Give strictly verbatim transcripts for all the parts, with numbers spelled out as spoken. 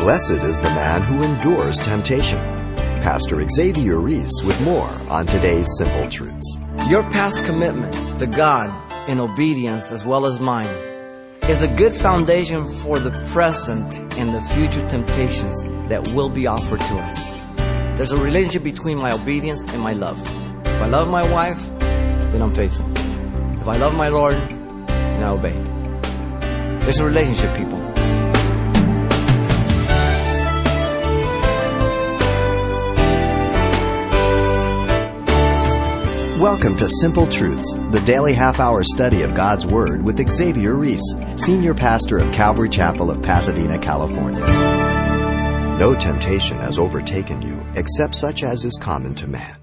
Blessed is the man who endures temptation. Pastor Xavier Reese with more on today's Simple Truths. Your past commitment to God in obedience as well as mine is a good foundation for the present and the future temptations that will be offered to us. There's a relationship between my obedience and my love. If I love my wife, then I'm faithful. If I love my Lord, then I obey. There's a relationship, people. Welcome to Simple Truths, the daily half-hour study of God's Word with Xavier Reese, Senior Pastor of Calvary Chapel of Pasadena, California. No temptation has overtaken you except such as is common to man.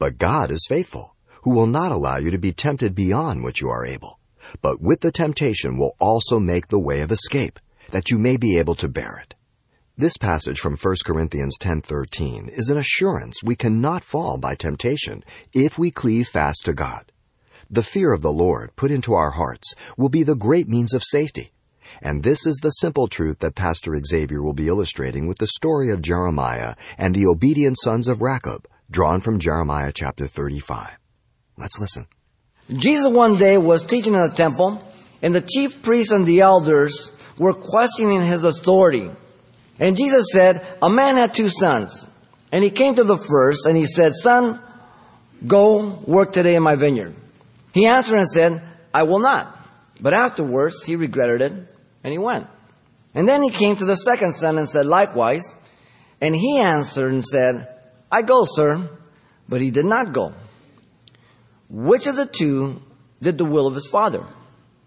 But God is faithful, who will not allow you to be tempted beyond what you are able, but with the temptation will also make the way of escape, that you may be able to bear it. This passage from First Corinthians ten thirteen is an assurance we cannot fall by temptation if we cleave fast to God. The fear of the Lord put into our hearts will be the great means of safety. And this is the simple truth that Pastor Xavier will be illustrating with the story of Jeremiah and the obedient sons of Rechab, drawn from Jeremiah chapter thirty-five. Let's listen. Jesus one day was teaching in the temple, and the chief priests and the elders were questioning his authority. And Jesus said, a man had two sons, and he came to the first, and he said, son, go work today in my vineyard. He answered and said, I will not. But afterwards, he regretted it, and he went. And then he came to the second son and said likewise, and he answered and said, I go, sir. But he did not go. Which of the two did the will of his father?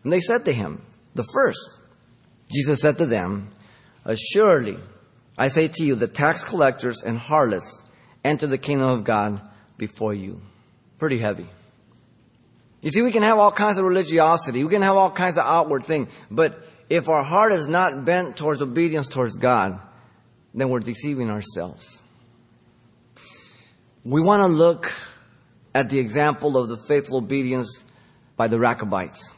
And they said to him, the first. Jesus said to them, assuredly, I say to you, the tax collectors and harlots enter the kingdom of God before you. Pretty heavy. You see, we can have all kinds of religiosity. We can have all kinds of outward things. But if our heart is not bent towards obedience towards God, then we're deceiving ourselves. We want to look at the example of the faithful obedience by the Rechabites,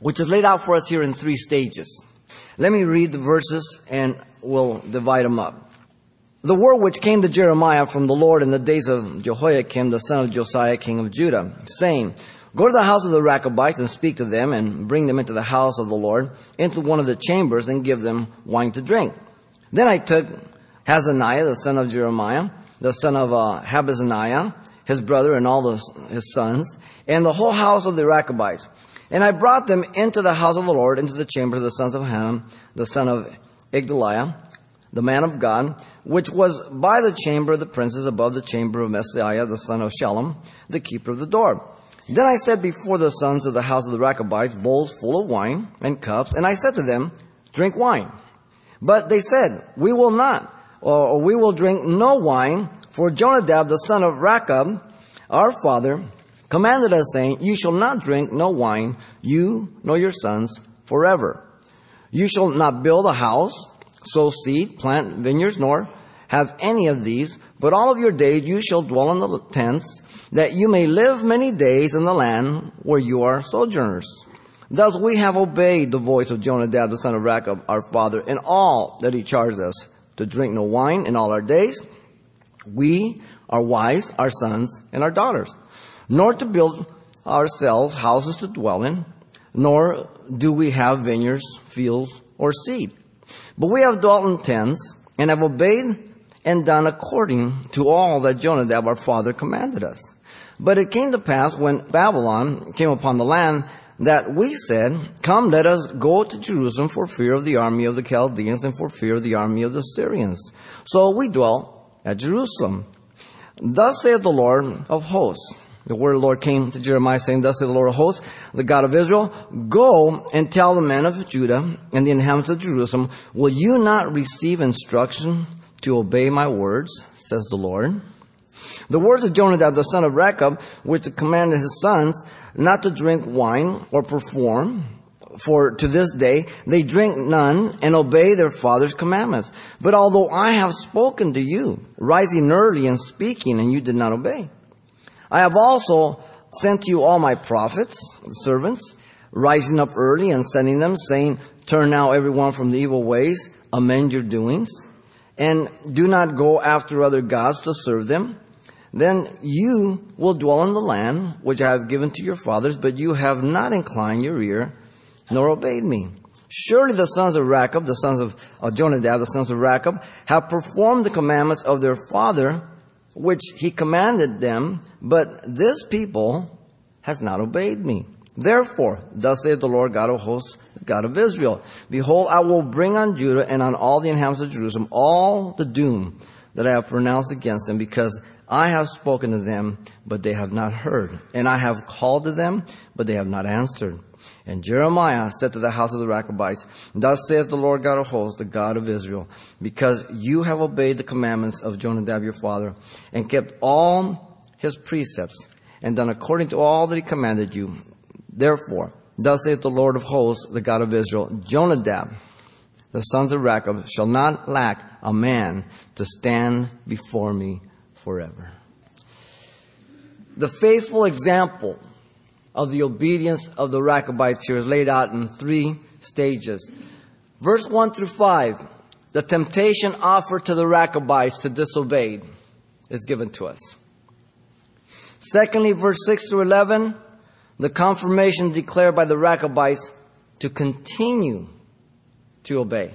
which is laid out for us here in three stages. Let me read the verses and we'll divide them up. The word which came to Jeremiah from the Lord in the days of Jehoiakim, the son of Josiah, king of Judah, saying, go to the house of the Rechabites and speak to them and bring them into the house of the Lord, into one of the chambers and give them wine to drink. Then I took Habazziniah, the son of Jeremiah, the son of uh, Habazziniah, his brother and all the, his sons, and the whole house of the Rechabites. And I brought them into the house of the Lord, into the chamber of the sons of Hanan, the son of Igdaliah, the man of God, which was by the chamber of the princes, above the chamber of Maaseiah, the son of Shallum, the keeper of the door. Then I set before the sons of the house of the Rechabites bowls full of wine and cups, and I said to them, drink wine. But they said, we will not, or we will drink no wine, for Jonadab, the son of Rechab, our father, commanded us, saying, you shall not drink no wine, you nor your sons, forever. You shall not build a house, sow seed, plant vineyards, nor have any of these, but all of your days you shall dwell in the tents, that you may live many days in the land where you are sojourners. Thus we have obeyed the voice of Jonadab, the son of Rechab, our father, in all that he charged us, to drink no wine in all our days, we, our wives, our sons, and our daughters, nor to build ourselves houses to dwell in, nor do we have vineyards, fields, or seed. But we have dwelt in tents, and have obeyed and done according to all that Jonadab our father commanded us. But it came to pass, when Babylon came upon the land, that we said, come, let us go to Jerusalem for fear of the army of the Chaldeans, and for fear of the army of the Syrians. So we dwell at Jerusalem. Thus saith the Lord of hosts. The word of the Lord came to Jeremiah, saying, thus saith the Lord of hosts, the God of Israel, go and tell the men of Judah and the inhabitants of Jerusalem, will you not receive instruction to obey my words, says the Lord? The words of Jonadab, the son of Rechab, which commanded his sons not to drink wine or perform, for to this day they drink none and obey their father's commandments. But although I have spoken to you, rising early and speaking, and you did not obey, I have also sent to you all my prophets, servants, rising up early and sending them, saying, turn now everyone from the evil ways amend your doings, and do not go after other gods to serve them. Then you will dwell in the land which I have given to your fathers, but you have not inclined your ear, nor obeyed me. Surely the sons of Rechab, the sons of uh, Jonadab, the sons of Rechab, have performed the commandments of their father, which he commanded them, but this people has not obeyed me. Therefore, thus saith the Lord God of hosts, the God of Israel, behold, I will bring on Judah and on all the inhabitants of Jerusalem all the doom that I have pronounced against them, because I have spoken to them, but they have not heard, and I have called to them, but they have not answered. And Jeremiah said to the house of the Rechabites, thus saith the Lord God of hosts, the God of Israel, because you have obeyed the commandments of Jonadab your father, and kept all his precepts, and done according to all that he commanded you. Therefore, thus saith the Lord of hosts, the God of Israel, Jonadab, the sons of Rechab, shall not lack a man to stand before me forever. The faithful example of the obedience of the Rechabites here is laid out in three stages. Verse one through five, the temptation offered to the Rechabites to disobey is given to us. Secondly, verse six through eleven, the confirmation declared by the Rechabites to continue to obey.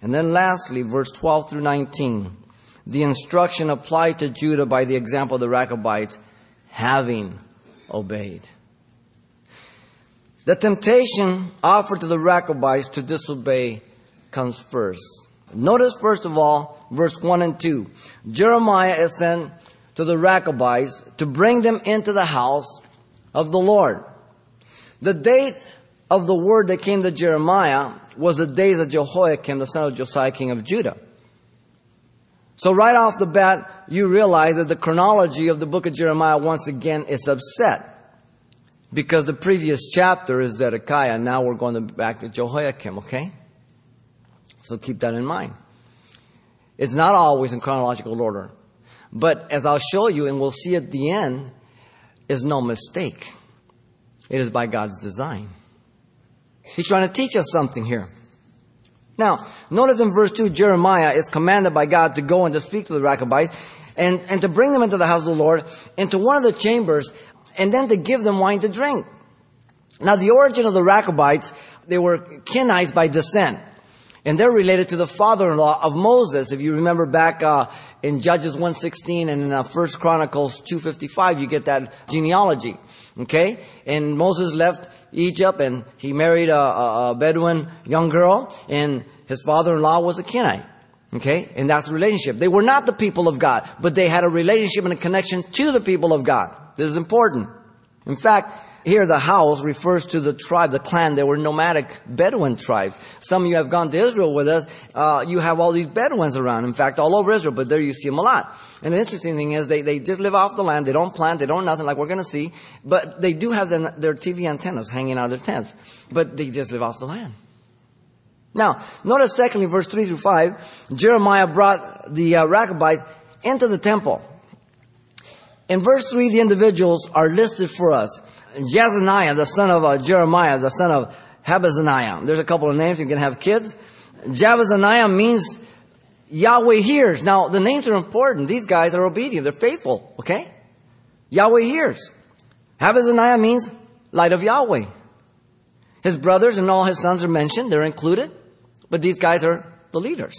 And then lastly, verse twelve through nineteen, the instruction applied to Judah by the example of the Rechabites, having obeyed. The temptation offered to the Rechabites to disobey comes first. Notice, first of all, verse one and two. Jeremiah is sent to the Rechabites to bring them into the house of the Lord. The date of the word that came to Jeremiah was the days of Jehoiakim, the son of Josiah, king of Judah. So right off the bat, you realize that the chronology of the book of Jeremiah once again is upset, because the previous chapter is Zedekiah. Now we're going back to Jehoiakim, okay? So keep that in mind. It's not always in chronological order. But as I'll show you, and we'll see at the end, is no mistake. It is by God's design. He's trying to teach us something here. Now, notice in verse two, Jeremiah is commanded by God to go and to speak to the Rechabites and, and to bring them into the house of the Lord, into one of the chambers, and then to give them wine to drink. Now, the origin of the Rechabites, they were Kenites by descent, and they're related to the father-in-law of Moses. If you remember back uh, in Judges one sixteen and in uh, First Chronicles two fifty-five, you get that genealogy, okay? And Moses left Egypt, and he married a, a, a Bedouin young girl, and his father-in-law was a Kenite. Okay? And that's the relationship. They were not the people of God, but they had a relationship and a connection to the people of God. This is important. In fact, here the house refers to the tribe, the clan. They were nomadic Bedouin tribes. Some of you have gone to Israel with us. Uh, you have all these Bedouins around. In fact, all over Israel, but there you see them a lot. And the interesting thing is they, they just live off the land. They don't plant. They don't nothing, like we're going to see. But they do have their, their T V antennas hanging out of their tents. But they just live off the land. Now, notice secondly, verse three through five, Jeremiah brought the uh, Rechabites into the temple. In verse three, the individuals are listed for us. Jezaniah, the son of uh, Jeremiah, the son of Habazziniah. There's a couple of names. You can have kids. Jabazzaniah means Yahweh hears. Now, the names are important. These guys are obedient. They're faithful, okay? Yahweh hears. Habazziniah means light of Yahweh. His brothers and all his sons are mentioned. They're included. But these guys are the leaders.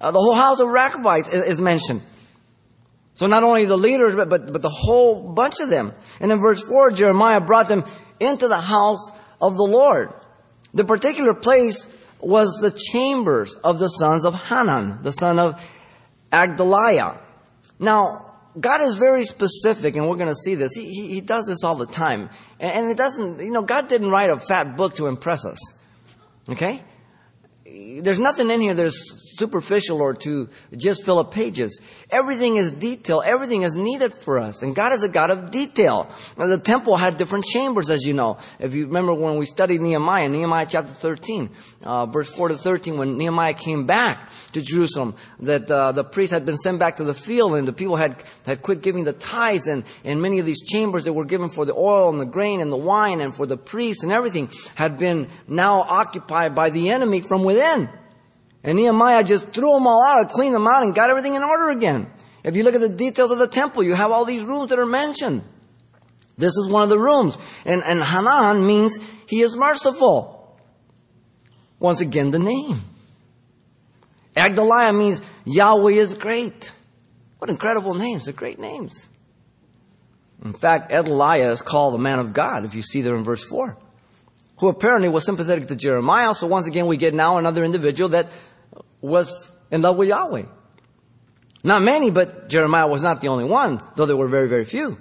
Uh, the whole house of Rechabites is, is mentioned. So not only the leaders, but, but, but the whole bunch of them. And in verse four, Jeremiah brought them into the house of the Lord. The particular place was the chambers of the sons of Hanan, the son of Igdaliah. Now, God is very specific, and we're going to see this. He, he, he does this all the time. And, and it doesn't, you know, God didn't write a fat book to impress us. Okay? There's nothing in here that's superficial or to just fill up pages. Everything is detail. Everything is needed for us. And God is a God of detail. Now, the temple had different chambers, as you know. If you remember when we studied Nehemiah, Nehemiah chapter thirteen, uh, verse four to thirteen, when Nehemiah came back to Jerusalem, that uh, the priests had been sent back to the field, and the people had, had quit giving the tithes, and, and many of these chambers that were given for the oil and the grain and the wine and for the priests and everything had been now occupied by the enemy from within. And Nehemiah just threw them all out, cleaned them out, and got everything in order again. If you look at the details of the temple, you have all these rooms that are mentioned. This is one of the rooms. And, and Hanan means he is merciful. Once again, the name. Igdaliah means Yahweh is great. What incredible names. They're great names. In fact, Igdaliah is called the man of God, if you see there in verse four, who apparently was sympathetic to Jeremiah. So once again, we get now another individual that was in love with Yahweh. Not many, but Jeremiah was not the only one, though there were very, very few.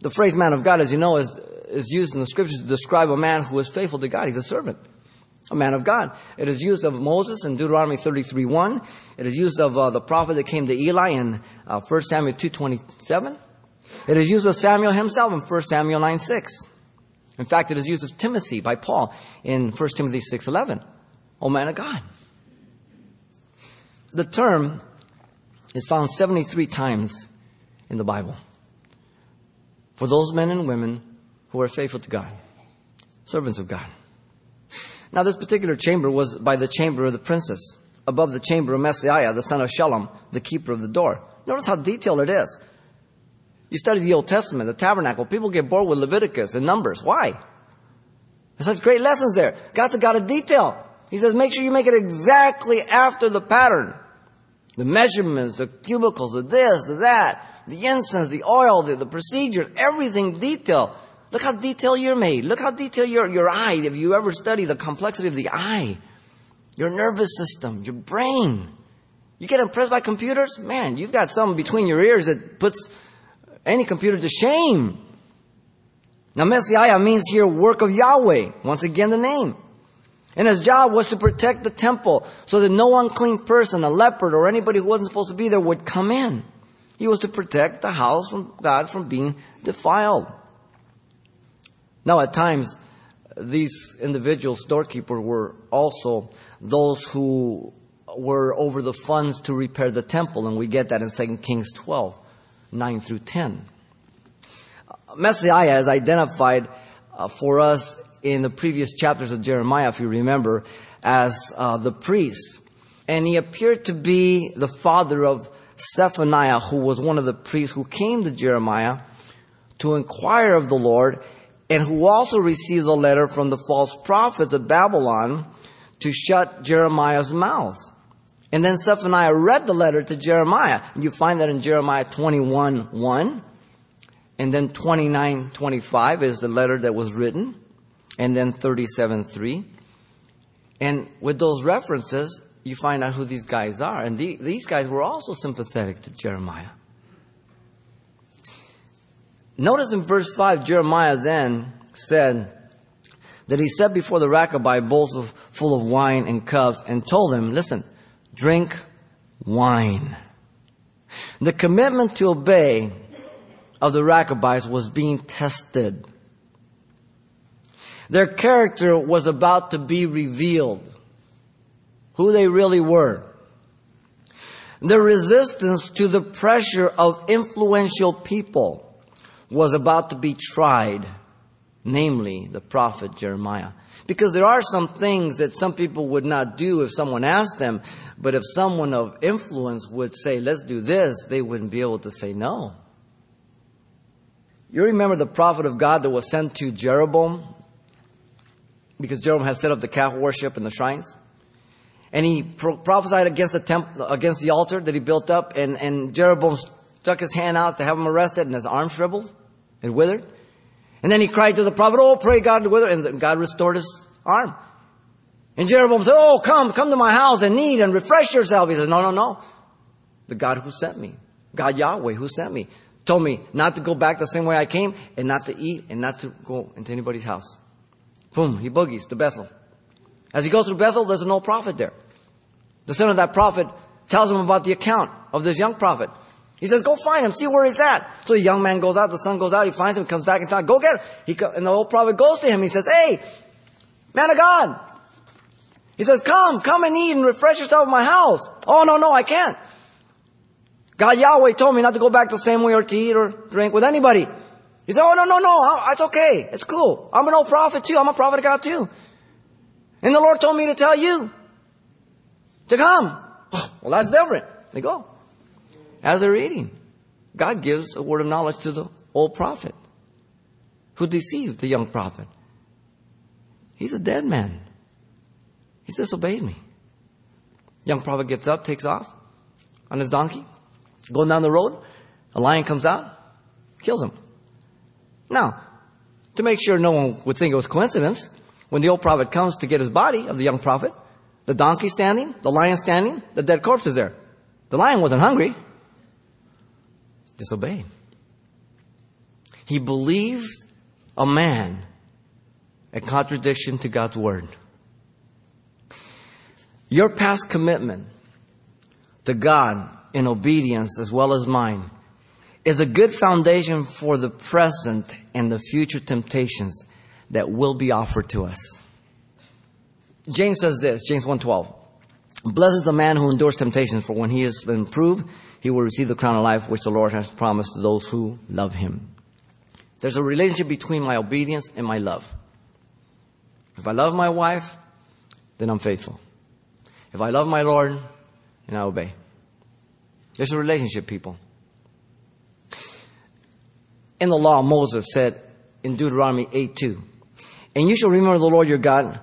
The phrase man of God, as you know, is, is used in the scriptures to describe a man who is faithful to God. He's a servant, a man of God. It is used of Moses in Deuteronomy thirty-three one. It is used of uh, the prophet that came to Eli in uh, First Samuel two twenty-seven. It is used of Samuel himself in First Samuel nine six. In fact, it is used of Timothy by Paul in First Timothy six eleven. O man of God. The term is found seventy-three times in the Bible for those men and women who are faithful to God, servants of God. Now, this particular chamber was by the chamber of the princess, above the chamber of Maaseiah, the son of Shallum, the keeper of the door. Notice how detailed it is. You study the Old Testament, the tabernacle. People get bored with Leviticus and Numbers. Why? There's such great lessons there. God's a God of detail. He says, make sure you make it exactly after the pattern. The measurements, the cubicles, the this, the that, the incense, the oil, the, the procedure, everything detailed. Look how detailed you're made. Look how detailed your, your eye, if you ever study the complexity of the eye, your nervous system, your brain. You get impressed by computers? Man, you've got something between your ears that puts any computer to shame. Now, Maaseiah means here work of Yahweh. Once again, the name. And his job was to protect the temple so that no unclean person, a leopard, or anybody who wasn't supposed to be there would come in. He was to protect the house from God from being defiled. Now, at times, these individuals, doorkeepers, were also those who were over the funds to repair the temple. And we get that in Second Kings twelve, nine through ten. Maaseiah is identified uh, for us in the previous chapters of Jeremiah, if you remember, as uh, the priest. And he appeared to be the father of Zephaniah, who was one of the priests who came to Jeremiah to inquire of the Lord, and who also received a letter from the false prophets of Babylon to shut Jeremiah's mouth. And then Zephaniah read the letter to Jeremiah. You find that in Jeremiah twenty-one one. And then twenty-nine twenty-five is the letter that was written. And then thirty-seven three. And with those references, you find out who these guys are. And the, these guys were also sympathetic to Jeremiah. Notice in verse five, Jeremiah then said that he set before the Rechabites bowls of, full of wine and cups, and told them, listen, drink wine. The commitment to obey of the Rechabites was being tested. Their character was about to be revealed, who they really were. Their resistance to the pressure of influential people was about to be tried, namely the prophet Jeremiah. Because there are some things that some people would not do if someone asked them, but if someone of influence would say, let's do this, they wouldn't be able to say no. You remember the prophet of God that was sent to Jeroboam? Because Jeroboam had set up the calf worship and the shrines. And he pro- prophesied against the temple, against the altar that he built up, and, and Jeroboam stuck his hand out to have him arrested, and his arm shriveled and withered. And then he cried to the prophet, oh, pray God to wither. And God restored his arm. And Jeroboam said, oh, come, come to my house and eat and refresh yourself. He said, no, no, no. The God who sent me, God Yahweh who sent me, told me not to go back the same way I came, and not to eat, and not to go into anybody's house. Boom, he boogies to Bethel. As he goes through Bethel, there's an old prophet there. The son of that prophet tells him about the account of this young prophet. He says, go find him. See where he's at. So the young man goes out. The son goes out. He finds him. Comes back in town. Go get him. He co- and the old prophet goes to him. He says, hey, man of God. He says, come. Come and eat and refresh yourself in my house. Oh, no, no, I can't. God Yahweh told me not to go back the same way or to eat or drink with anybody. He said, oh, no, no, no. It's okay. It's cool. I'm an old prophet too. I'm a prophet of God too. And the Lord told me to tell you. to come. Oh, well, that's different. They go. As they're eating, God gives a word of knowledge to the old prophet who deceived the young prophet. He's a dead man. He's disobeyed me. Young prophet gets up, takes off on his donkey, going down the road. A lion comes out, kills him. Now, to make sure no one would think it was coincidence, when the old prophet comes to get his body of the young prophet, the donkey's standing, the lion standing, the dead corpse is there. The lion wasn't hungry. Disobeyed. He believed a man in contradiction to God's word. Your past commitment to God in obedience as well as mine is a good foundation for the present and the future temptations that will be offered to us. James says this, James one twelve. Blessed is the man who endures temptation, for when he has been proved, he will receive the crown of life which the Lord has promised to those who love him. There's a relationship between my obedience and my love. If I love my wife, then I'm faithful. If I love my Lord, then I obey. There's a relationship, people. In the law, Moses said in Deuteronomy eight two, and you shall remember the Lord your God,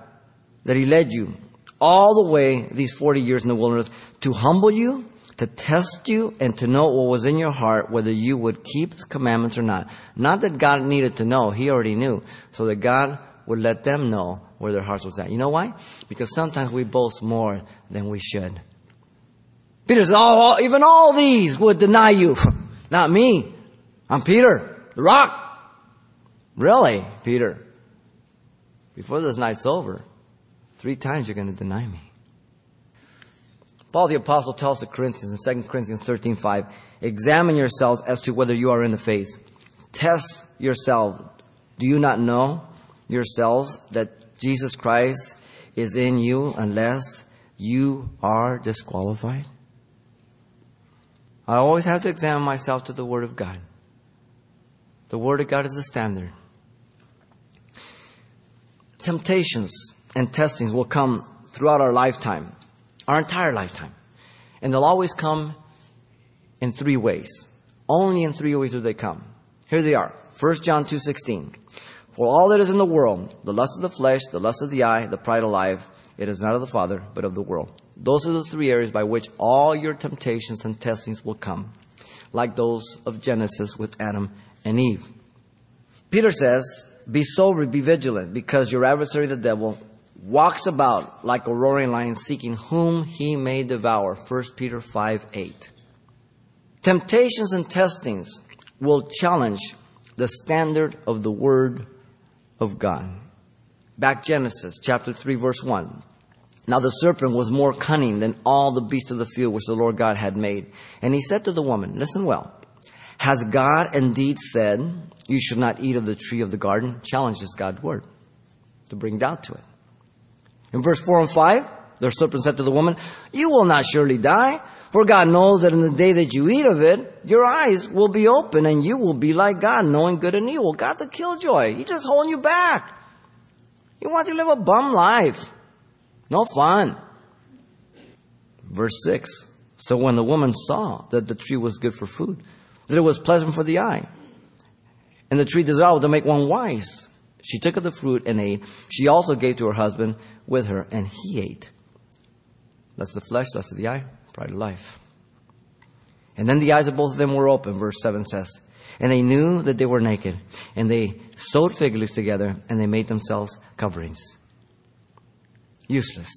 that he led you all the way these forty years in the wilderness to humble you, to test you, and to know what was in your heart, whether you would keep his commandments or not. Not that God needed to know. He already knew. So that God would let them know where their hearts was at. You know why? Because sometimes we boast more than we should. Peter says, oh, even all these would deny you. Not me. I'm Peter, the rock. Really, Peter? Before this night's over, three times you're going to deny me. Paul the Apostle tells the Corinthians in Second Corinthians thirteen five, examine yourselves as to whether you are in the faith. Test yourselves. Do you not know yourselves that Jesus Christ is in you unless you are disqualified? I always have to examine myself to the Word of God. The Word of God is the standard. Temptations and testings will come throughout our lifetime, our entire lifetime. And they'll always come in three ways. Only in three ways do they come. Here they are. First John two sixteen. For all that is in the world, the lust of the flesh, the lust of the eye, the pride of life, it is not of the Father, but of the world. Those are the three areas by which all your temptations and testings will come, like those of Genesis with Adam and Eve. Peter says, be sober, be vigilant, because your adversary, the devil, walks about like a roaring lion, seeking whom he may devour. First Peter five eight. Temptations and testings will challenge the standard of the Word of God. Back Genesis chapter three verse one. Now the serpent was more cunning than all the beasts of the field which the Lord God had made. And he said to the woman, listen well, has God indeed said, you should not eat of the tree of the garden? Challenges God's word to bring doubt to it. In verse four and five, the serpent said to the woman, you will not surely die, for God knows that in the day that you eat of it, your eyes will be open and you will be like God, knowing good and evil. God's a killjoy. He's just holding you back. He wants you to live a bum life. No fun. Verse six. So when the woman saw that the tree was good for food, that it was pleasant for the eye, and the tree desired to make one wise, she took of the fruit and ate. She also gave to her husband with her, and he ate. Lust of the flesh, lust of the eye, pride of life. And then the eyes of both of them were open, verse seven says. And they knew that they were naked, and they sewed fig leaves together, and they made themselves coverings. Useless.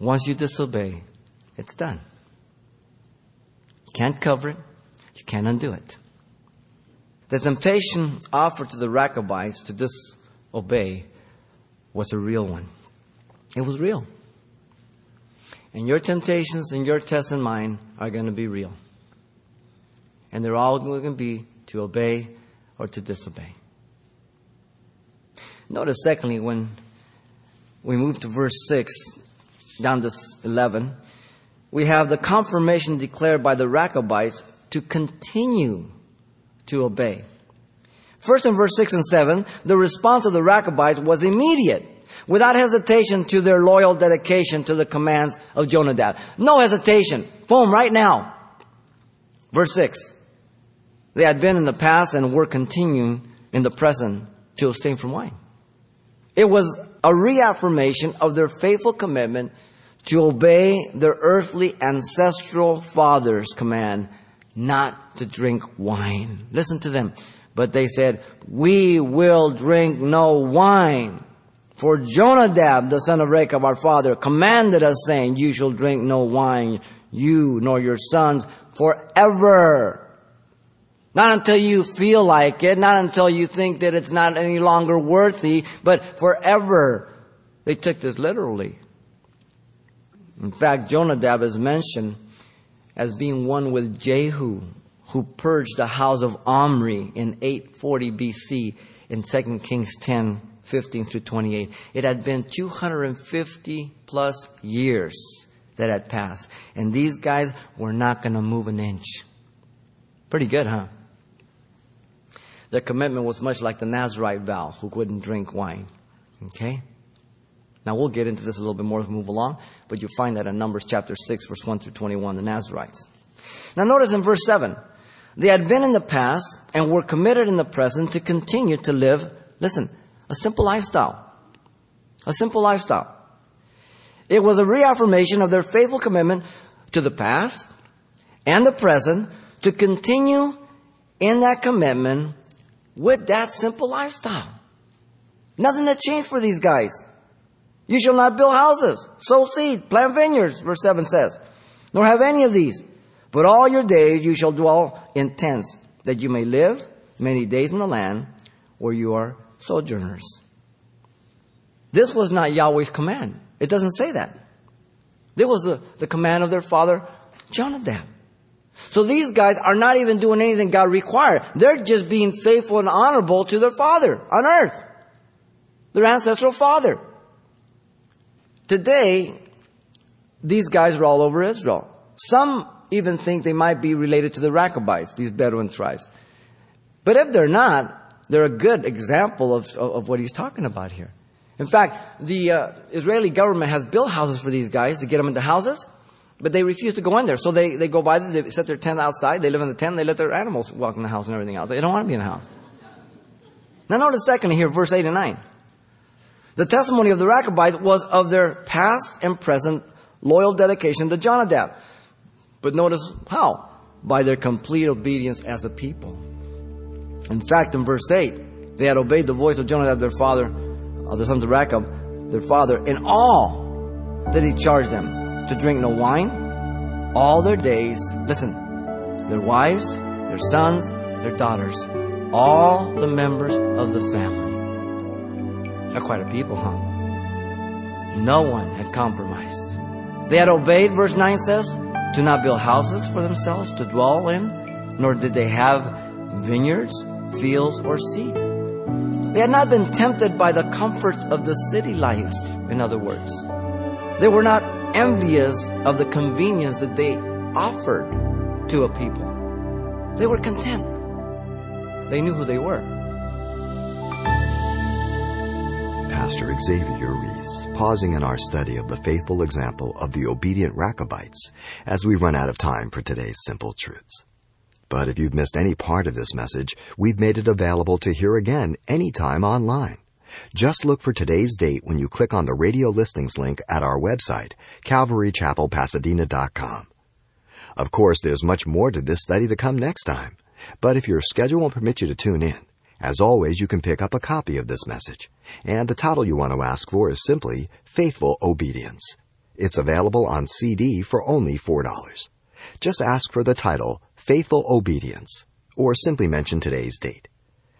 Once you disobey, it's done. You can't cover it. You can't undo it. The temptation offered to the Rechabites to disobey was a real one. It was real. And your temptations and your tests and mine are going to be real. And they're all going to be to obey or to disobey. Notice, secondly, when we move to verse six, down to eleven, we have the confirmation declared by the Rechabites to continue to obey. First in verse six and seven, the response of the Rechabites was immediate. without hesitation to their loyal dedication to the commands of Jonadab. No hesitation. Boom, right now. Verse six. They had been in the past and were continuing in the present to abstain from wine. It was a reaffirmation of their faithful commitment to obey their earthly ancestral father's command not to drink wine. Listen to them. But they said, "We will drink no wine. For Jonadab, the son of Rechab, our father, commanded us, saying, you shall drink no wine, you nor your sons, forever." Not until you feel like it, not until you think that it's not any longer worthy, but forever. They took this literally. In fact, Jonadab is mentioned as being one with Jehu, who purged the house of Omri in eight forty B C in Second Kings ten, fifteen through twenty-eight. It had been two hundred fifty plus years that had passed, and these guys were not going to move an inch. Pretty good, huh? Their commitment was much like the Nazarite vow, who wouldn't drink wine. Okay? Now we'll get into this a little bit more as we move along, but you'll find that in Numbers chapter six, verse one through twenty-one, the Nazarites. Now notice in verse seven, they had been in the past and were committed in the present to continue to live, listen, a simple lifestyle. A simple lifestyle. It was a reaffirmation of their faithful commitment to the past and the present to continue in that commitment with that simple lifestyle. Nothing had changed for these guys. You shall not build houses, sow seed, plant vineyards, verse seven says, nor have any of these. But all your days you shall dwell in tents, that you may live many days in the land where you are sojourners. This was not Yahweh's command. It doesn't say that. This was the, the command of their father, Jonadab. So these guys are not even doing anything God required. They're just being faithful and honorable to their father on earth, their ancestral father. Today, these guys are all over Israel. Some even think they might be related to the Rechabites, these Bedouin tribes. But if they're not, they're a good example of, of what he's talking about here. In fact, the uh, Israeli government has built houses for these guys to get them into houses, but they refuse to go in there. So they, they go by, they set their tent outside, they live in the tent, they let their animals walk in the house and everything else. They don't want to be in the house. Now notice second here, verse eight and nine. The testimony of the Rechabites was of their past and present loyal dedication to Jonadab. But notice how? By their complete obedience as a people. In fact, in verse eight, they had obeyed the voice of Jonadab, their father, or the sons of Rechab, their father, in all that he charged them to drink no wine all their days. Listen, their wives, their sons, their daughters, all the members of the family. They're quite a people, huh? No one had compromised. They had obeyed, verse nine says, to not build houses for themselves to dwell in, nor did they have vineyards, fields, or seeds. They had not been tempted by the comforts of the city life, in other words. They were not envious of the convenience that they offered to a people. They were content. They knew who they were. Pastor Xavier Reese, pausing in our study of the faithful example of the obedient Rechabites as we run out of time for today's simple truths. But if you've missed any part of this message, we've made it available to hear again anytime online. Just look for today's date when you click on the radio listings link at our website, calvary chapel pasadena dot com. Of course, there's much more to this study to come next time. But if your schedule won't permit you to tune in, as always, you can pick up a copy of this message, and the title you want to ask for is simply Faithful Obedience. It's available on C D for only four dollars. Just ask for the title Faithful Obedience, or simply mention today's date.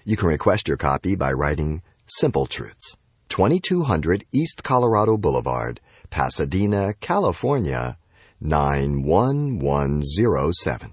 You can request your copy by writing Simple Truths, twenty-two hundred East Colorado Boulevard, Pasadena, California, nine one one zero seven.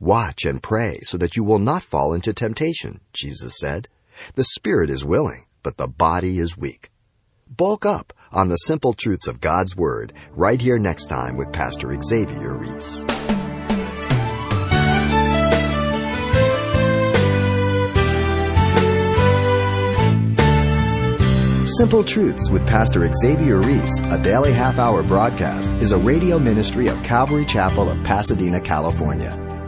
Watch and pray so that you will not fall into temptation, Jesus said. The spirit is willing, but the body is weak. Bulk up on the simple truths of God's Word right here next time with Pastor Xavier Reese. Simple Truths with Pastor Xavier Reese, a daily half-hour broadcast, is a radio ministry of Calvary Chapel of Pasadena, California.